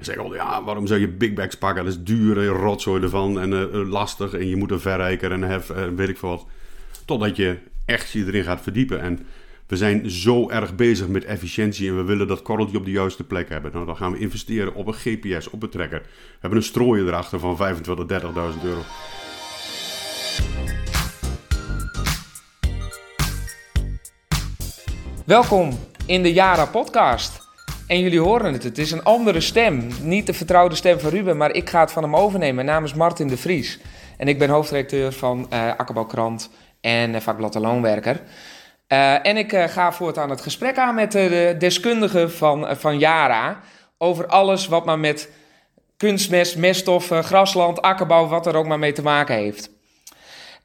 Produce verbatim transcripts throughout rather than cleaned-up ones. Je zegt al, ja, waarom zou je big bags pakken? Dat is duur, rotzooi ervan en uh, lastig en je moet een verrijker en hef, uh, weet ik veel wat. Totdat je echt je erin gaat verdiepen. En we zijn zo erg bezig met efficiëntie en we willen dat korreltje op de juiste plek hebben. Nou, dan gaan we investeren op een G P S, op een trekker. We hebben een strooier erachter van vijfentwintigduizend tot dertigduizend euro. Welkom in de Yara podcast. En jullie horen het, het is een andere stem. Niet de vertrouwde stem van Ruben, maar ik ga het van hem overnemen. Mijn naam is Martin de Vries en ik ben hoofdredacteur van uh, Akkerbouwkrant en uh, vakblad De Loonwerker. Uh, en ik uh, ga voortaan het gesprek aan met uh, de deskundige van, uh, van Yara over alles wat maar met kunstmest, meststof, uh, grasland, akkerbouw, wat er ook maar mee te maken heeft.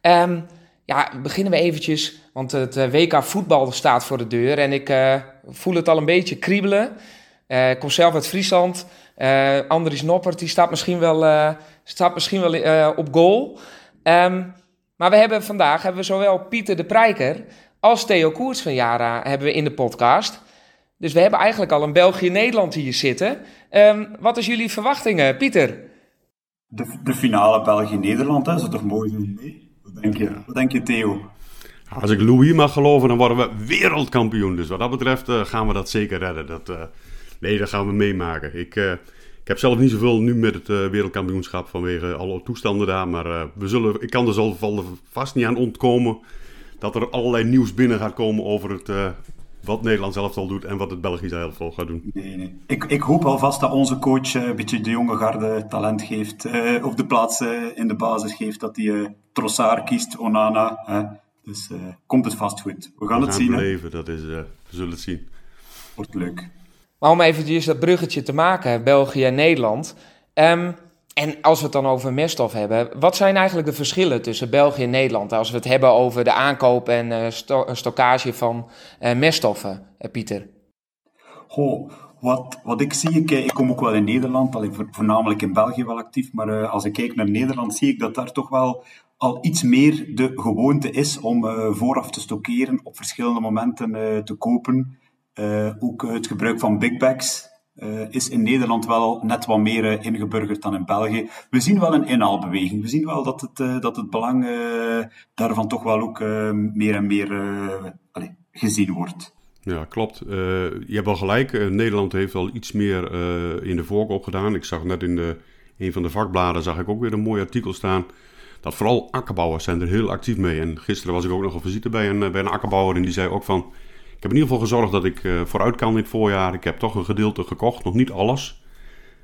Um, ja, beginnen we eventjes, want het uh, W K voetbal staat voor de deur en ik uh, voel het al een beetje kriebelen. Uh, ik kom zelf uit Friesland. Uh, Andries Noppert, die staat misschien wel, uh, staat misschien wel uh, op goal. Um, maar we hebben vandaag hebben we zowel Pieter de Prijker als Theo Koerts van Yara hebben we in de podcast. Dus we hebben eigenlijk al een België-Nederland hier zitten. Um, wat is jullie verwachtingen, Pieter? De, de finale België-Nederland, hè? Is dat toch mooi? Wat denk je, wat denk je Theo? Als ik Louis mag geloven, dan worden we wereldkampioen. Dus wat dat betreft uh, gaan we dat zeker redden. Dat, uh, nee, dat gaan we meemaken. Ik, uh, ik heb zelf niet zoveel nu met het uh, wereldkampioenschap vanwege alle toestanden daar. Maar uh, we zullen, ik kan er zo vast niet aan ontkomen dat er allerlei nieuws binnen gaat komen over het, uh, wat Nederland zelf al doet en wat het Belgisch zelf al gaat doen. Nee, nee. Ik, ik hoop alvast dat onze coach uh, een beetje de jonge garde talent geeft. Uh, of de plaats uh, in de basis geeft. Dat hij uh, Trossard kiest, Onana. Uh, dus uh, komt het vast goed. We gaan, we gaan het zien. Leven, dat is, uh, we zullen het zien. Wordt leuk. Maar om even dat bruggetje te maken, België en Nederland. Um, En als we het dan over meststof hebben, wat zijn eigenlijk de verschillen tussen België en Nederland? Als we het hebben over de aankoop en uh, sto- stockage van uh, meststoffen, uh, Pieter. Goh, wat, wat ik zie, ik, ik kom ook wel in Nederland, al voornamelijk in België wel actief. Maar uh, als ik kijk naar Nederland, zie ik dat daar toch wel al iets meer de gewoonte is om uh, vooraf te stockeren, op verschillende momenten uh, te kopen. Uh, ook uh, het gebruik van big bags. Uh, is in Nederland wel net wat meer uh, ingeburgerd dan in België. We zien wel een inhaalbeweging. We zien wel dat het, uh, dat het belang uh, daarvan toch wel ook uh, meer en meer uh, allez, gezien wordt. Ja, klopt. Uh, je hebt wel gelijk. Uh, Nederland heeft al iets meer uh, in de voorkoop gedaan. Ik zag net in de, een van de vakbladen zag ik ook weer een mooi artikel staan. Dat vooral akkerbouwers zijn er heel actief mee. En gisteren was ik ook nog op visite bij een, bij een akkerbouwer en die zei ook van: ik heb in ieder geval gezorgd dat ik uh, vooruit kan dit voorjaar. Ik heb toch een gedeelte gekocht, nog niet alles.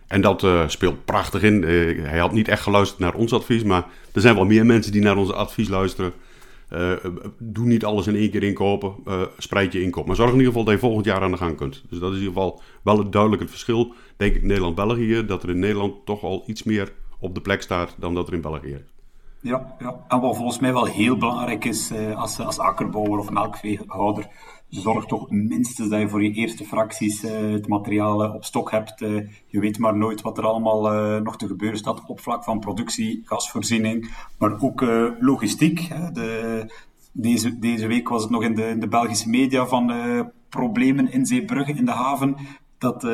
En dat uh, speelt prachtig in. Uh, hij had niet echt geluisterd naar ons advies, maar er zijn wel meer mensen die naar ons advies luisteren. Uh, doe niet alles in één keer inkopen, uh, spreid je inkoop. Maar zorg in ieder geval dat je volgend jaar aan de gang kunt. Dus dat is in ieder geval wel duidelijk het verschil, denk ik, Nederland-België. Dat er in Nederland toch al iets meer op de plek staat dan dat er in België is. Ja, ja, en wat volgens mij wel heel belangrijk is eh, als, als akkerbouwer of melkveehouder, zorg toch minstens dat je voor je eerste fracties eh, het materiaal eh, op stok hebt. Eh, je weet maar nooit wat er allemaal eh, nog te gebeuren staat op vlak van productie, gasvoorziening, maar ook eh, logistiek. Hè. De, deze, deze week was het nog in de, in de Belgische media van eh, problemen in Zeebrugge in de haven. Dat uh,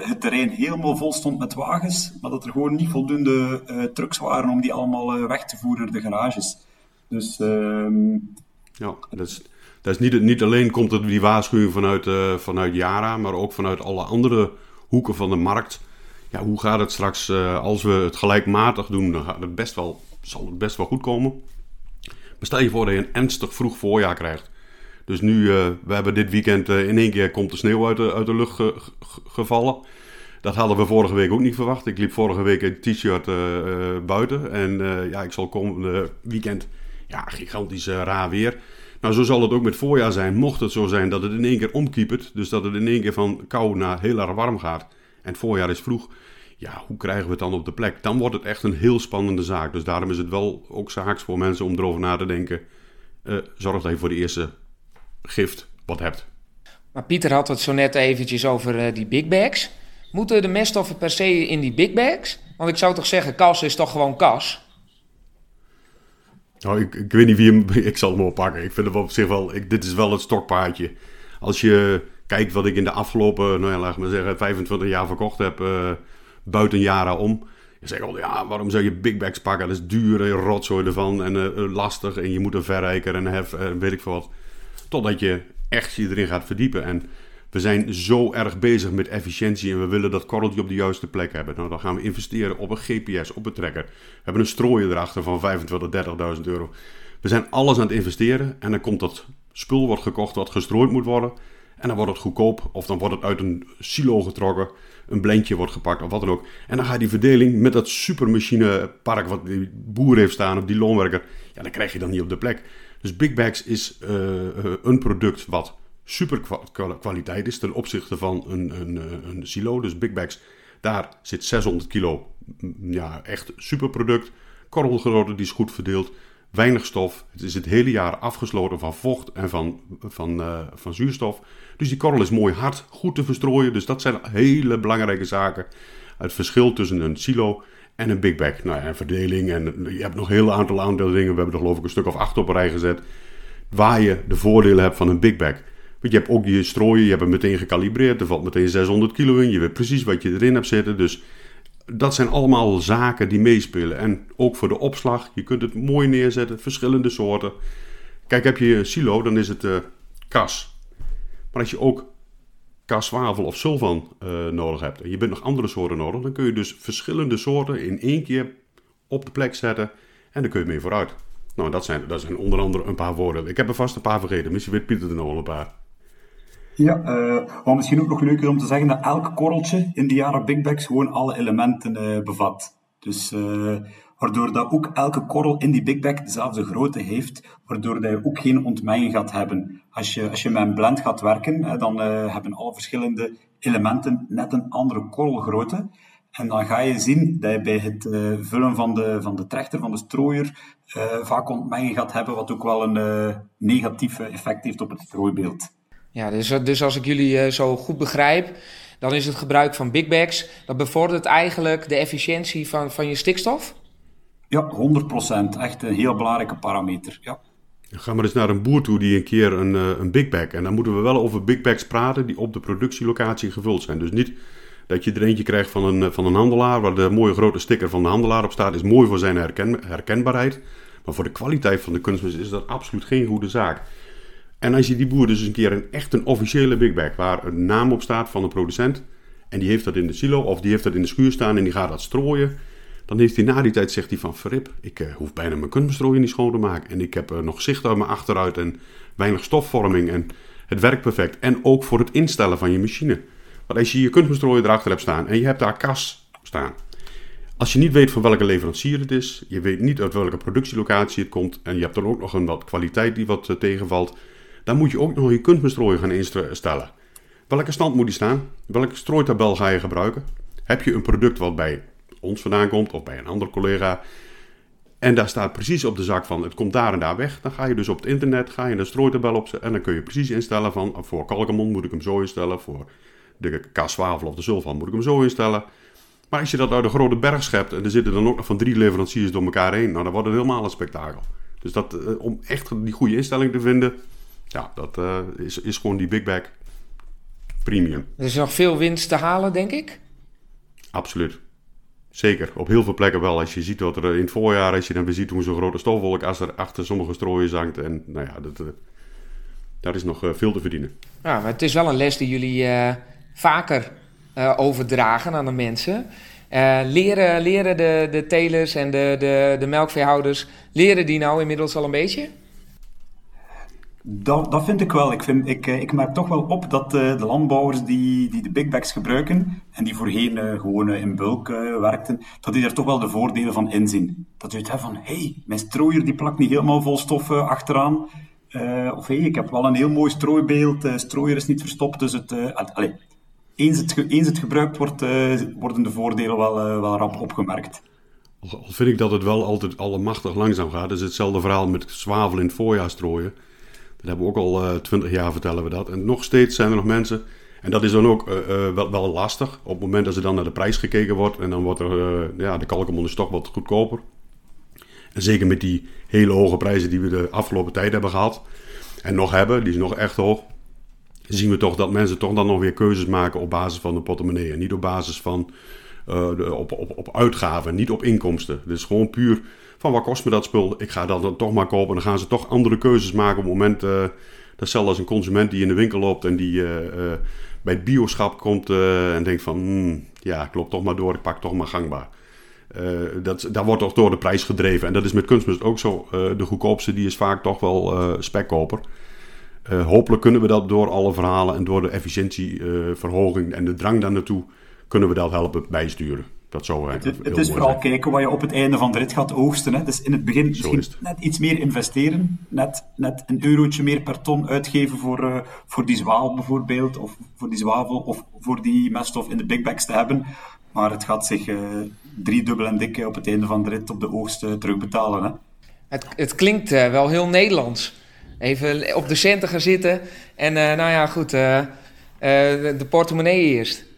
het terrein helemaal vol stond met wagens, maar dat er gewoon niet voldoende uh, trucks waren om die allemaal uh, weg te voeren naar de garages. Dus uh... ja, dat is, dat is niet, niet alleen komt het die waarschuwing vanuit, uh, vanuit Yara, maar ook vanuit alle andere hoeken van de markt. Ja, hoe gaat het straks uh, als we het gelijkmatig doen? Dan gaat het best wel, zal het best wel goed komen. Maar stel je voor dat je een ernstig vroeg voorjaar krijgt. Dus nu, uh, we hebben dit weekend uh, in één keer komt de sneeuw uit de, uit de lucht ge, ge, gevallen. Dat hadden we vorige week ook niet verwacht. Ik liep vorige week een t-shirt uh, uh, buiten. En uh, ja, ik zal komende weekend, ja, gigantisch uh, raar weer. Nou, zo zal het ook met voorjaar zijn. Mocht het zo zijn dat het in één keer omkiepert. Dus dat het in één keer van kou naar heel erg warm gaat. En het voorjaar is vroeg. Ja, hoe krijgen we het dan op de plek? Dan wordt het echt een heel spannende zaak. Dus daarom is het wel ook zaaks voor mensen om erover na te denken. Uh, zorg dat je voor de eerste gift wat hebt. Maar Pieter had het zo net eventjes over uh, die big bags. Moeten de meststoffen per se in die big bags? Want ik zou toch zeggen, kas is toch gewoon kas? Nou, ik, ik weet niet wie hem... Ik zal hem wel pakken. Ik vind het op zich wel... Ik, dit is wel het stokpaardje. Als je kijkt wat ik in de afgelopen, nou ja, laat ik maar zeggen, vijfentwintig jaar verkocht heb, uh, buiten Yara om. En zeggen al, ja, waarom zou je big bags pakken? Dat is duur en rotzooi ervan en uh, lastig en je moet een verrijker en hef, uh, weet ik veel wat. Totdat je echt je erin gaat verdiepen. En we zijn zo erg bezig met efficiëntie en we willen dat korreltje op de juiste plek hebben. Nou, dan gaan we investeren op een G P S, op een tracker. We hebben een strooier erachter van vijfentwintigduizend tot dertigduizend euro. We zijn alles aan het investeren en dan komt dat spul wordt gekocht wat gestrooid moet worden. En dan wordt het goedkoop of dan wordt het uit een silo getrokken. Een blendje wordt gepakt of wat dan ook. En dan ga je die verdeling met dat supermachinepark wat die boer heeft staan op die loonwerker. Ja, dan krijg je dan niet op de plek. Dus Big Bags is uh, een product wat super kwaliteit is ten opzichte van een, een, een silo. Dus Big Bags, daar zit zeshonderd kilo. Ja, echt super product. Korrelgrootte, die is goed verdeeld. Weinig stof. Het is het hele jaar afgesloten van vocht en van, van, uh, van zuurstof. Dus die korrel is mooi hard, goed te verstrooien. Dus dat zijn hele belangrijke zaken. Het verschil tussen een silo en een big bag. Nou ja, en verdeling. En je hebt nog een heel aantal aandeelringen. We hebben er geloof ik een stuk of acht op een rij gezet. Waar je de voordelen hebt van een big bag. Want je hebt ook die strooien. Je hebt hem meteen gekalibreerd. Er valt meteen zeshonderd kilo in. Je weet precies wat je erin hebt zitten. Dus dat zijn allemaal zaken die meespelen. En ook voor de opslag. Je kunt het mooi neerzetten. Verschillende soorten. Kijk, heb je een silo, dan is het uh, kas. Maar als je ook kas, zwavel of sulfan uh, nodig hebt. En je bent nog andere soorten nodig. Dan kun je dus verschillende soorten in één keer op de plek zetten. En dan kun je mee vooruit. Nou, dat zijn, dat zijn onder andere een paar woorden. Ik heb er vast een paar vergeten. Misschien weet Pieter er nog wel een paar. Ja, uh, maar misschien ook nog leuker om te zeggen dat elk korreltje in de jaren Big Bags gewoon alle elementen uh, bevat. Dus uh, waardoor dat ook elke korrel in die Big Bag dezelfde grootte heeft, waardoor dat je ook geen ontmenging gaat hebben. Als je, als je met een blend gaat werken, hè, dan uh, hebben alle verschillende elementen net een andere korrelgrootte. En dan ga je zien dat je bij het uh, vullen van de, van de trechter, van de strooier, uh, vaak ontmenging gaat hebben, wat ook wel een uh, negatief effect heeft op het strooibeeld. Ja, dus, dus als ik jullie uh, zo goed begrijp, dan is het gebruik van big bags, dat bevordert eigenlijk de efficiëntie van, van je stikstof? Ja, honderd procent. Echt een heel belangrijke parameter, ja. Ga maar eens naar een boer toe die een keer een, uh, een big bag, en dan moeten we wel over big bags praten die op de productielocatie gevuld zijn. Dus niet dat je er eentje krijgt van een, van een handelaar, waar de mooie grote sticker van de handelaar op staat, is mooi voor zijn herken, herkenbaarheid. Maar voor de kwaliteit van de kunstmest is dat absoluut geen goede zaak. En als je die boer dus een keer een echt een officiële big bag, waar een naam op staat van een producent, en die heeft dat in de silo of die heeft dat in de schuur staan en die gaat dat strooien, dan heeft hij na die tijd, zegt hij van verrip, ik uh, hoef bijna mijn kunstmestrooien niet schoon te maken. En ik heb uh, nog zicht uit mijn achteruit en weinig stofvorming en het werkt perfect. En ook voor het instellen van je machine. Want als je je kunstmestrooien erachter hebt staan en je hebt daar kas staan. Als je niet weet van welke leverancier het is, je weet niet uit welke productielocatie het komt en je hebt er ook nog een wat kwaliteit die wat uh, tegenvalt, dan moet je ook nog je kunstmestrooien gaan instellen. Welke stand moet die staan? Welke strooitabel ga je gebruiken? Heb je een product wat bij ons vandaan komt of bij een ander collega en daar staat precies op de zak van het komt daar en daar weg, dan ga je dus op het internet, ga je de strooitabel opzetten en dan kun je precies instellen van voor kalkamon moet ik hem zo instellen, voor de kaaswavel of de sulfan moet ik hem zo instellen. Maar als je dat uit een grote berg schept en er zitten dan ook nog van drie leveranciers door elkaar heen, nou dan wordt het helemaal een spektakel. Dus dat, om echt die goede instelling te vinden, ja, dat uh, is, is gewoon die big bag premium. Er is nog veel winst te halen, denk ik? Absoluut. Zeker. Op heel veel plekken wel. Als je ziet wat er in het voorjaar, als je dan weer ziet hoe zo'n grote stofwolk als er achter sommige strooien zankt. En nou ja, dat, uh, daar is nog uh, veel te verdienen. Ja, maar het is wel een les die jullie uh, vaker uh, overdragen aan de mensen. Uh, leren leren de, de telers en de, de, de melkveehouders, leren die nou inmiddels al een beetje? Dat, dat vind ik wel. Ik, vind, ik, ik merk toch wel op dat uh, de landbouwers die, die de big bags gebruiken en die voorheen uh, gewoon uh, in bulk uh, werkten, dat die daar toch wel de voordelen van inzien. Dat je het hebt van, hé, hey, mijn strooier die plakt niet helemaal vol stof uh, achteraan. Uh, of hé, hey, ik heb wel een heel mooi strooibeeld, uh, strooier is niet verstopt. Dus het, uh, allez, eens, het eens het gebruikt wordt, uh, worden de voordelen wel, uh, wel rap opgemerkt. Al vind ik dat het wel altijd allemachtig langzaam gaat. Dat is hetzelfde verhaal met zwavel in het voorjaar strooien. Dat hebben we ook al twintig uh, jaar vertellen we dat. En nog steeds zijn er nog mensen. En dat is dan ook uh, uh, wel, wel lastig. Op het moment dat er dan naar de prijs gekeken wordt. En dan wordt er, uh, ja, de kalkamon is toch wat goedkoper. En zeker met die hele hoge prijzen die we de afgelopen tijd hebben gehad. En nog hebben, die is nog echt hoog. Zien we toch dat mensen toch dan nog weer keuzes maken op basis van de portemonnee. En niet op basis van uh, op, op, op uitgaven, niet op inkomsten. Dit is gewoon puur van wat kost me dat spul? Ik ga dat dan toch maar kopen. En dan gaan ze toch andere keuzes maken op het moment... Uh, dat is zelfs als een consument die in de winkel loopt en die uh, uh, bij het bioschap komt uh, en denkt van... Hmm, ja, ik loop toch maar door, ik pak toch maar gangbaar. Uh, dat, dat wordt toch door de prijs gedreven. En dat is met kunstmest ook zo. Uh, de goedkoopste die is vaak toch wel uh, spekkoper. Uh, hopelijk kunnen we dat door alle verhalen en door de efficiëntieverhoging uh, en de drang daar naartoe... kunnen we dat helpen bijsturen. Dat zou het, het, het is vooral zijn. Kijken wat je op het einde van de rit gaat oogsten. Hè. Dus in het begin misschien het. net iets meer investeren. Net, net een eurotje meer per ton uitgeven voor, uh, voor die zwaal bijvoorbeeld. Of voor die zwavel. Of voor die meststof in de big bags te hebben. Maar het gaat zich uh, driedubbel en dik op het einde van de rit op de oogst uh, terugbetalen. Hè. Het, het klinkt uh, wel heel Nederlands. Even op de centen gaan zitten. En uh, nou ja, goed. Uh, uh, de portemonnee eerst.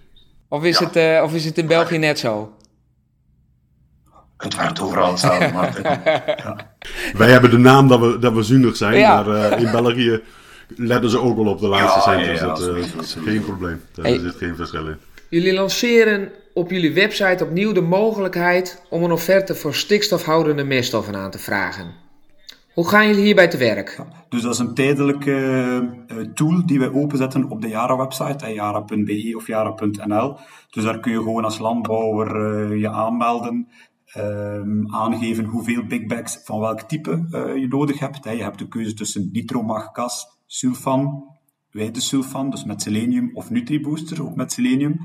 Of is, ja. het, uh, of is het in België net zo? Het werd overal hetzelfde, Martin. Ja. Wij hebben de naam dat we, dat we zuinig zijn, ja. maar uh, in België letten ze ook wel op de laatste ja, cent. Dus ja, dat, dat is uh, geen goed. probleem. Daar hey, zit geen verschil in. Jullie lanceren op jullie website opnieuw de mogelijkheid om een offerte voor stikstofhoudende meststoffen aan te vragen. Hoe gaan jullie hierbij te werk? Dus dat is een tijdelijke tool die wij openzetten op de Yara-website, yara punt b e of yara punt n l. Dus daar kun je gewoon als landbouwer je aanmelden, aangeven hoeveel big bags van welk type je nodig hebt. Je hebt de keuze tussen nitromaggas, sulfan, weidesulfan, dus met selenium, of Nutribooster, ook met selenium.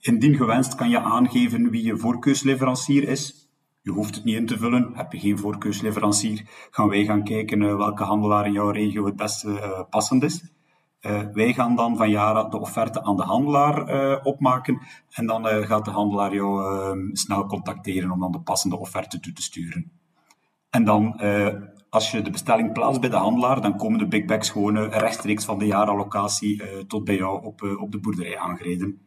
Indien gewenst kan je aangeven wie je voorkeursleverancier is. Je hoeft het niet in te vullen. Heb je geen voorkeursleverancier, gaan wij gaan kijken uh, welke handelaar in jouw regio het beste uh, passend is. Uh, wij gaan dan van Yara de offerte aan de handelaar uh, opmaken en dan uh, gaat de handelaar jou uh, snel contacteren om dan de passende offerte toe te sturen. En dan, uh, als je de bestelling plaatst bij de handelaar, dan komen de big bags gewoon uh, rechtstreeks van de Yara-locatie uh, tot bij jou op, uh, op de boerderij aangereden.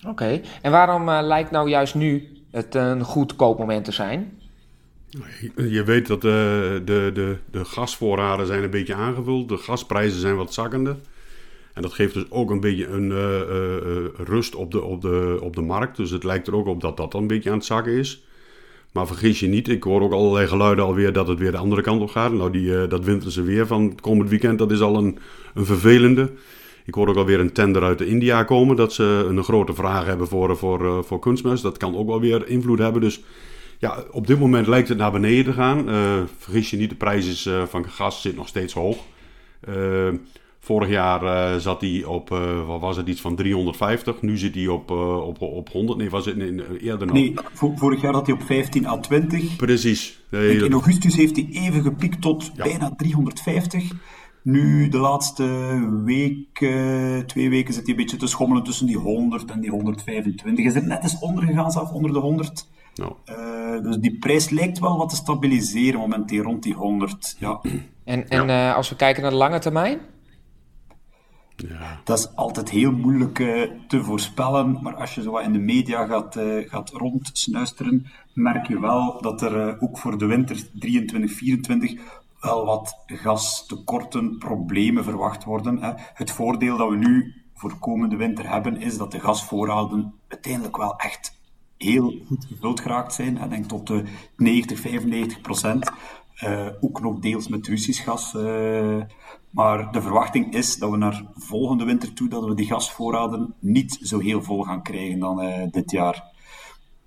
Oké, okay. En waarom uh, lijkt nou juist nu het een goed koopmoment te zijn? Je weet dat de, de, de, de gasvoorraden zijn een beetje aangevuld. De gasprijzen zijn wat zakkende. En dat geeft dus ook een beetje een uh, uh, rust op de, op, de, op de markt. Dus het lijkt er ook op dat dat een beetje aan het zakken is. Maar vergis je niet, ik hoor ook allerlei geluiden alweer dat het weer de andere kant op gaat. Nou, die, uh, dat winterse weer van het komend weekend, dat is al een, een vervelende. Ik hoor ook alweer een tender uit India komen, dat ze een grote vraag hebben voor, voor, voor kunstmest. Dat kan ook wel weer invloed hebben. Dus ja, op dit moment lijkt het naar beneden te gaan. Uh, vergis je niet, de prijs is, uh, van gas zit nog steeds hoog. Uh, vorig jaar uh, zat die op, uh, wat was het, iets van driehonderdvijftig. Nu zit die op, uh, op, op honderd. Nee, was het nee, eerder nog? Nee, vorig jaar zat hij op vijftien à twintig. Precies. Nee, in augustus heeft hij even gepiekt tot ja. bijna driehonderdvijftig. Nu, de laatste week, uh, twee weken, zit hij een beetje te schommelen tussen die honderd en die honderdvijfentwintig. Is er net eens onder gegaan, zelf onder de honderd. No. Uh, dus die prijs lijkt wel wat te stabiliseren momenteel rond die honderd. Ja. En, en ja. Uh, als we kijken naar de lange termijn? Ja. Dat is altijd heel moeilijk uh, te voorspellen, maar als je zo wat in de media gaat, uh, gaat rondsnuisteren, merk je wel dat er uh, ook voor de winter drieëntwintig vierentwintig... wel wat gastekorten, problemen verwacht worden. Het voordeel dat we nu voor komende winter hebben, is dat de gasvoorraden uiteindelijk wel echt heel goed gevuld geraakt zijn. Ik denk tot de negentig, vijfennegentig procent. Uh, ook nog deels met Russisch gas. Uh, maar de verwachting is dat we naar volgende winter toe, dat we die gasvoorraden niet zo heel vol gaan krijgen dan uh, dit jaar.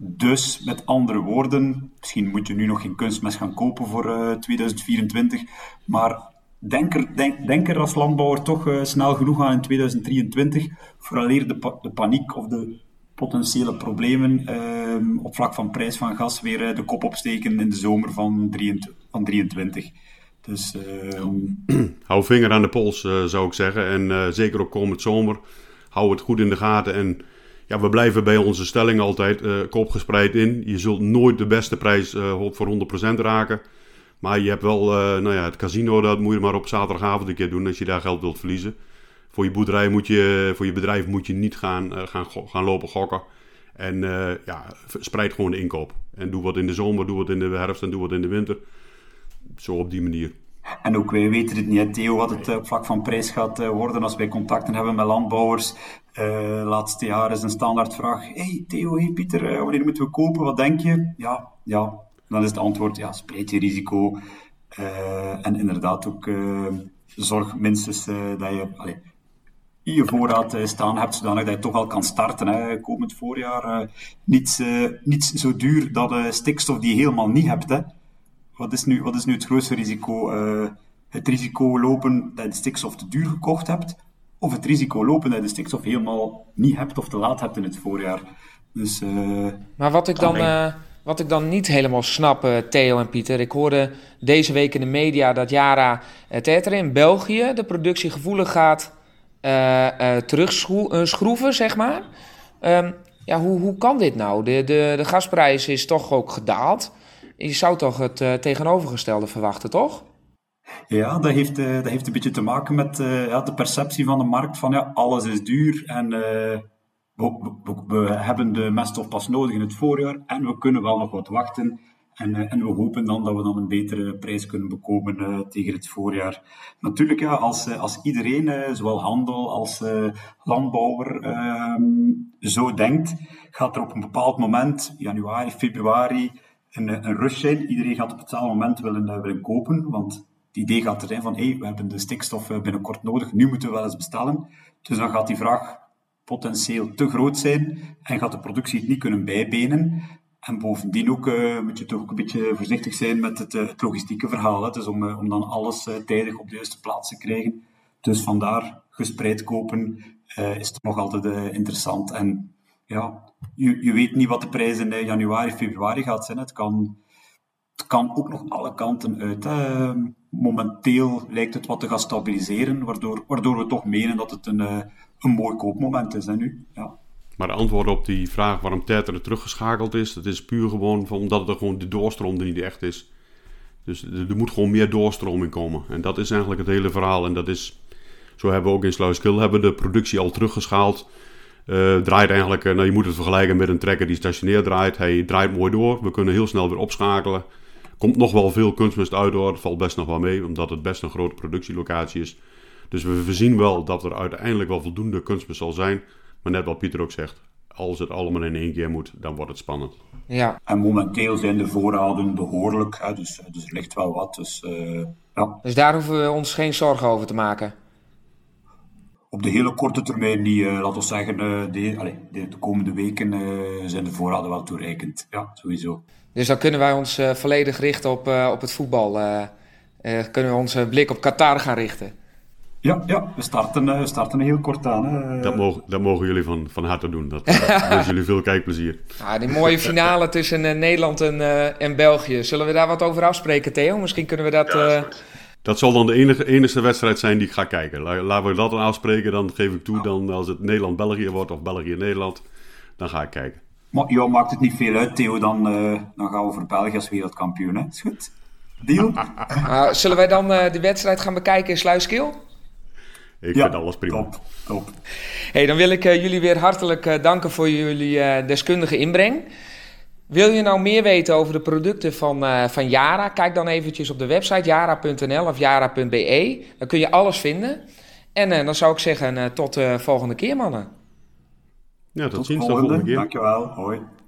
Dus met andere woorden, misschien moet je nu nog geen kunstmest gaan kopen voor uh, tweeduizend vierentwintig, maar denk er, denk, denk er als landbouwer toch uh, snel genoeg aan in tweeduizend drieëntwintig, vooraleer de, pa- de paniek of de potentiële problemen uh, op vlak van prijs van gas weer uh, de kop opsteken in de zomer van drieëntwintig. Dus, uh... Hou vinger aan de pols, uh, zou ik zeggen, en uh, zeker ook komend zomer, hou het goed in de gaten en... Ja, we blijven bij onze stelling altijd uh, koopgespreid in. Je zult nooit de beste prijs uh, voor honderd procent raken. Maar je hebt wel, uh, nou ja, het casino, dat moet je maar op zaterdagavond een keer doen als je daar geld wilt verliezen. Voor je boerderij moet je, voor je bedrijf moet je niet gaan, uh, gaan, go- gaan lopen gokken. En uh, ja, spreid gewoon de inkoop. En doe wat in de zomer, doe wat in de herfst en doe wat in de winter. Zo op die manier. En ook wij weten het niet, Theo, wat het op vlak van prijs gaat worden als wij contacten hebben met landbouwers. Uh, laatste jaar is een standaardvraag. Hey Theo, hey Pieter, uh, wanneer moeten we kopen? Wat denk je? Ja, ja. Dan is het antwoord, ja, spreid je risico. Uh, en inderdaad ook uh, zorg minstens uh, dat je... Allez, je voorraad uh, staan hebt, zodanig dat je toch al kan starten. Hè. Komend voorjaar uh, niets, uh, niets zo duur dat uh, stikstof die je helemaal niet hebt. Hè. Wat, is nu, wat is nu het grootste risico? Uh, het risico lopen dat je de stikstof te duur gekocht hebt, of het risico lopen dat je de stikstof helemaal niet hebt of te laat hebt in het voorjaar. Dus, uh, maar wat ik dan... Uh, wat ik dan niet helemaal snap, uh, Theo en Pieter. Ik hoorde deze week in de media dat Yara het etter in België de productie gevoelig gaat... Uh, uh, terugschroeven, uh, schroeven, zeg maar. Um, ja, hoe, hoe kan dit nou? De, de, de gasprijs is toch ook gedaald. Je zou toch het uh, tegenovergestelde verwachten, toch? Ja, dat heeft, uh, dat heeft een beetje te maken met uh, ja, de perceptie van de markt van ja, alles is duur en uh, we, we, we hebben de meststof pas nodig in het voorjaar en we kunnen wel nog wat wachten. En, en we hopen dan dat we dan een betere prijs kunnen bekomen uh, tegen het voorjaar. Natuurlijk, ja, als, als iedereen, uh, zowel handel als uh, landbouwer, uh, zo denkt, gaat er op een bepaald moment, januari, februari, een, een rush zijn. Iedereen gaat op hetzelfde moment willen, uh, willen kopen, want het idee gaat er zijn van, hey, we hebben de stikstof binnenkort nodig, nu moeten we wel eens bestellen. Dus dan gaat die vraag potentieel te groot zijn en gaat de productie het niet kunnen bijbenen. En bovendien ook uh, moet je toch ook een beetje voorzichtig zijn met het, uh, het logistieke verhaal. Hè? Dus om, uh, om dan alles uh, tijdig op de juiste plaats te krijgen. Dus vandaar, gespreid kopen uh, is toch nog altijd uh, interessant. En ja, je, je weet niet wat de prijs in uh, januari, februari gaat zijn. Het kan, het kan ook nog alle kanten uit. Hè? Momenteel lijkt het wat te gaan stabiliseren, waardoor, waardoor we toch menen dat het een, uh, een mooi koopmoment is hè, nu. Ja. Maar de antwoord op die vraag waarom Tetteren teruggeschakeld is, dat is puur gewoon omdat er gewoon de doorstroom er niet echt is. Dus er moet gewoon meer doorstroming komen. En dat is eigenlijk het hele verhaal. En dat is, zo hebben we ook in Sluiskil hebben de productie al teruggeschaald. Uh, draait eigenlijk, nou je moet het vergelijken met een trekker die stationair draait. Hij draait mooi door, we kunnen heel snel weer opschakelen. Komt nog wel veel kunstmest uit hoor, het valt best nog wel mee, omdat het best een grote productielocatie is. Dus we voorzien wel dat er uiteindelijk wel voldoende kunstmest zal zijn. Maar net wat Pieter ook zegt, als het allemaal in één keer moet, dan wordt het spannend. Ja. En momenteel zijn de voorraden behoorlijk, hè, dus, dus er ligt wel wat. Dus, uh, ja. dus daar hoeven we ons geen zorgen over te maken? Op de hele korte termijn niet. Uh, laten we zeggen, uh, de, allez, de, de komende weken uh, zijn de voorraden wel toereikend. Ja, sowieso. Dus dan kunnen wij ons uh, volledig richten op, uh, op het voetbal. Uh, uh, kunnen we onze blik op Qatar gaan richten? Ja, ja, we starten, we starten heel kort aan. Hè. Dat, mogen, dat mogen jullie van, van harte doen. Dat wensen jullie veel kijkplezier. Ah, die mooie finale tussen uh, Nederland en, uh, en België. Zullen we daar wat over afspreken, Theo? Misschien kunnen we dat... Ja, uh... Dat zal dan de enige, enige wedstrijd zijn die ik ga kijken. La, laten we dat dan afspreken. Dan geef ik toe, ja. Dan, als het Nederland-België wordt of België-Nederland, dan ga ik kijken. Maar jou maakt het niet veel uit, Theo. Dan, uh, dan gaan we voor België als wereldkampioen. Hè? Is goed. Deal? uh, zullen wij dan uh, de wedstrijd gaan bekijken in Sluiskil? Ik ja, vind alles prima. Top, top. Hey, dan wil ik uh, jullie weer hartelijk uh, danken voor jullie uh, deskundige inbreng. Wil je nou meer weten over de producten van, uh, van Yara? Kijk dan eventjes op de website yara punt n l of yara punt b e. Dan kun je alles vinden. En uh, dan zou ik zeggen uh, tot de uh, volgende keer, mannen. Ja, tot, tot ziens. Volgende. Tot volgende keer. Dankjewel. Hoi.